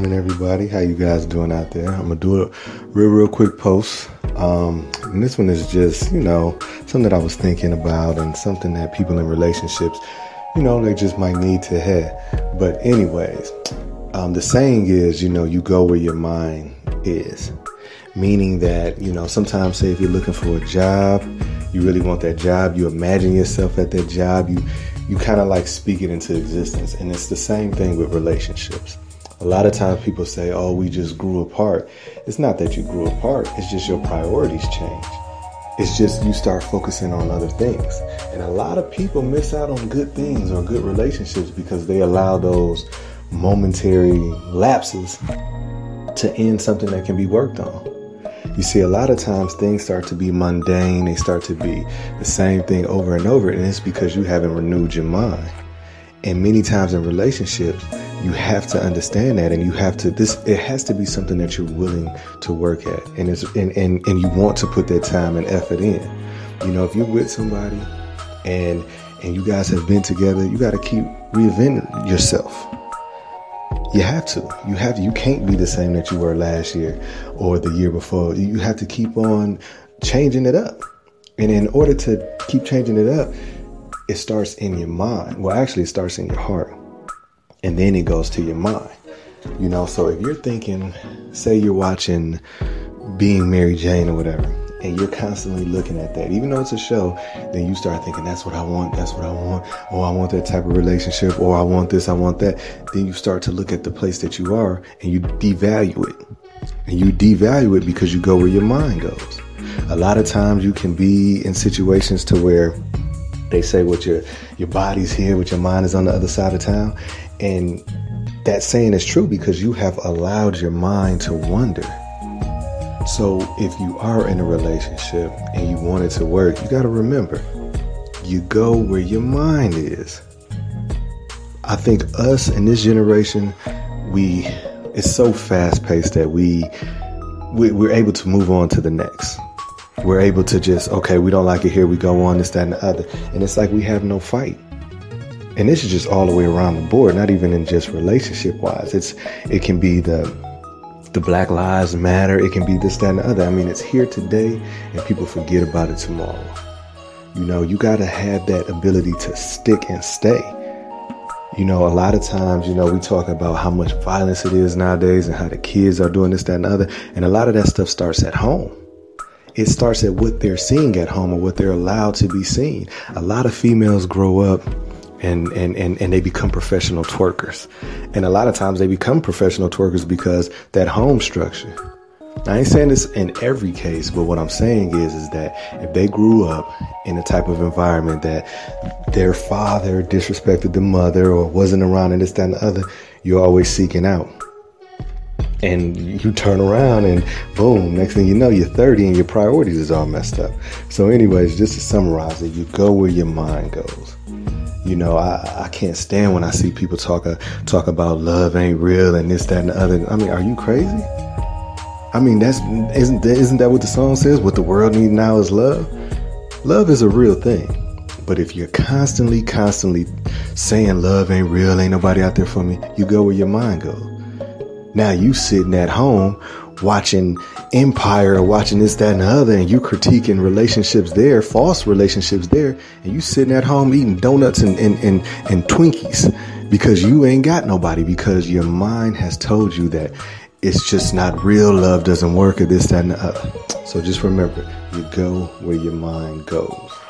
morning, everybody. How you guys doing out there? I'm gonna do a real quick post. And this one is just, something that I was thinking about and something that people in relationships, they just might need to hear. But anyways, the saying is, you go where your mind is. Meaning that, sometimes, say, if you're looking for a job, you really want that job, you imagine yourself at that job, you kind of like speak it into existence. And it's the same thing with relationships. A lot of times people say, oh, we just grew apart. It's not that you grew apart. It's just your priorities change. It's just you start focusing on other things. And a lot of people miss out on good things or good relationships because they allow those momentary lapses to end something that can be worked on. You see, a lot of times things start to be mundane. They start to be the same thing over and over. And it's because you haven't renewed your mind. And many times in relationships, you have to understand that, and you have to, it has to be something that you're willing to work at. And it's, and you want to put that time and effort in. If you're with somebody and you guys have been together, you got to keep reinventing yourself. You have to. You can't be the same that you were last year or the year before. You have to keep on changing it up. And in order to keep changing it up, it starts in your mind. Well, actually, it starts in your heart. And then it goes to your mind. So if you're thinking, say you're watching Being Mary Jane or whatever, and you're constantly looking at that, even though it's a show, then you start thinking, that's what I want, that's what I want. Oh, I want that type of relationship, or I want this, I want that. Then you start to look at the place that you are, and you devalue it. And you devalue it because you go where your mind goes. A lot of times you can be in situations to where they say what your body's here, what your mind is on the other side of town. And that saying is true because you have allowed your mind to wander. So if you are in a relationship and you want it to work, you got to remember, you go where your mind is. I think us in this generation, it's so fast paced that we're able to move on to the next. We're able to just, okay, we don't like it here. We go on this, that, and the other. And it's like we have no fight. And this is just all the way around the board, not even in just relationship wise. It can be the Black Lives Matter. It can be this, that, and the other. I mean, it's here today and people forget about it tomorrow. You got to have that ability to stick and stay. A lot of times, we talk about how much violence it is nowadays and how the kids are doing this, that, and the other. And a lot of that stuff starts at home. It starts at what they're seeing at home or what they're allowed to be seen. A lot of females grow up and they become professional twerkers. And a lot of times they become professional twerkers because that home structure. I ain't saying this in every case, but what I'm saying is that if they grew up in a type of environment that their father disrespected the mother or wasn't around and this, that, and the other, you're always seeking out. And you turn around and boom, next thing you know, you're 30 and your priorities is all messed up. So anyways, just to summarize it, you go where your mind goes. I can't stand when I see people talk about love ain't real and this, that, and the other. I mean, are you crazy? I mean, isn't that what the song says? What the world needs now is love. Love is a real thing. But if you're constantly saying love ain't real, ain't nobody out there for me, you go where your mind goes. Now you sitting at home watching Empire or watching this, that, and the other, and you critiquing relationships there, false relationships there, and you sitting at home eating donuts and Twinkies because you ain't got nobody, because your mind has told you that it's just not real, love doesn't work, or this, that, and the other. So just remember, you go where your mind goes.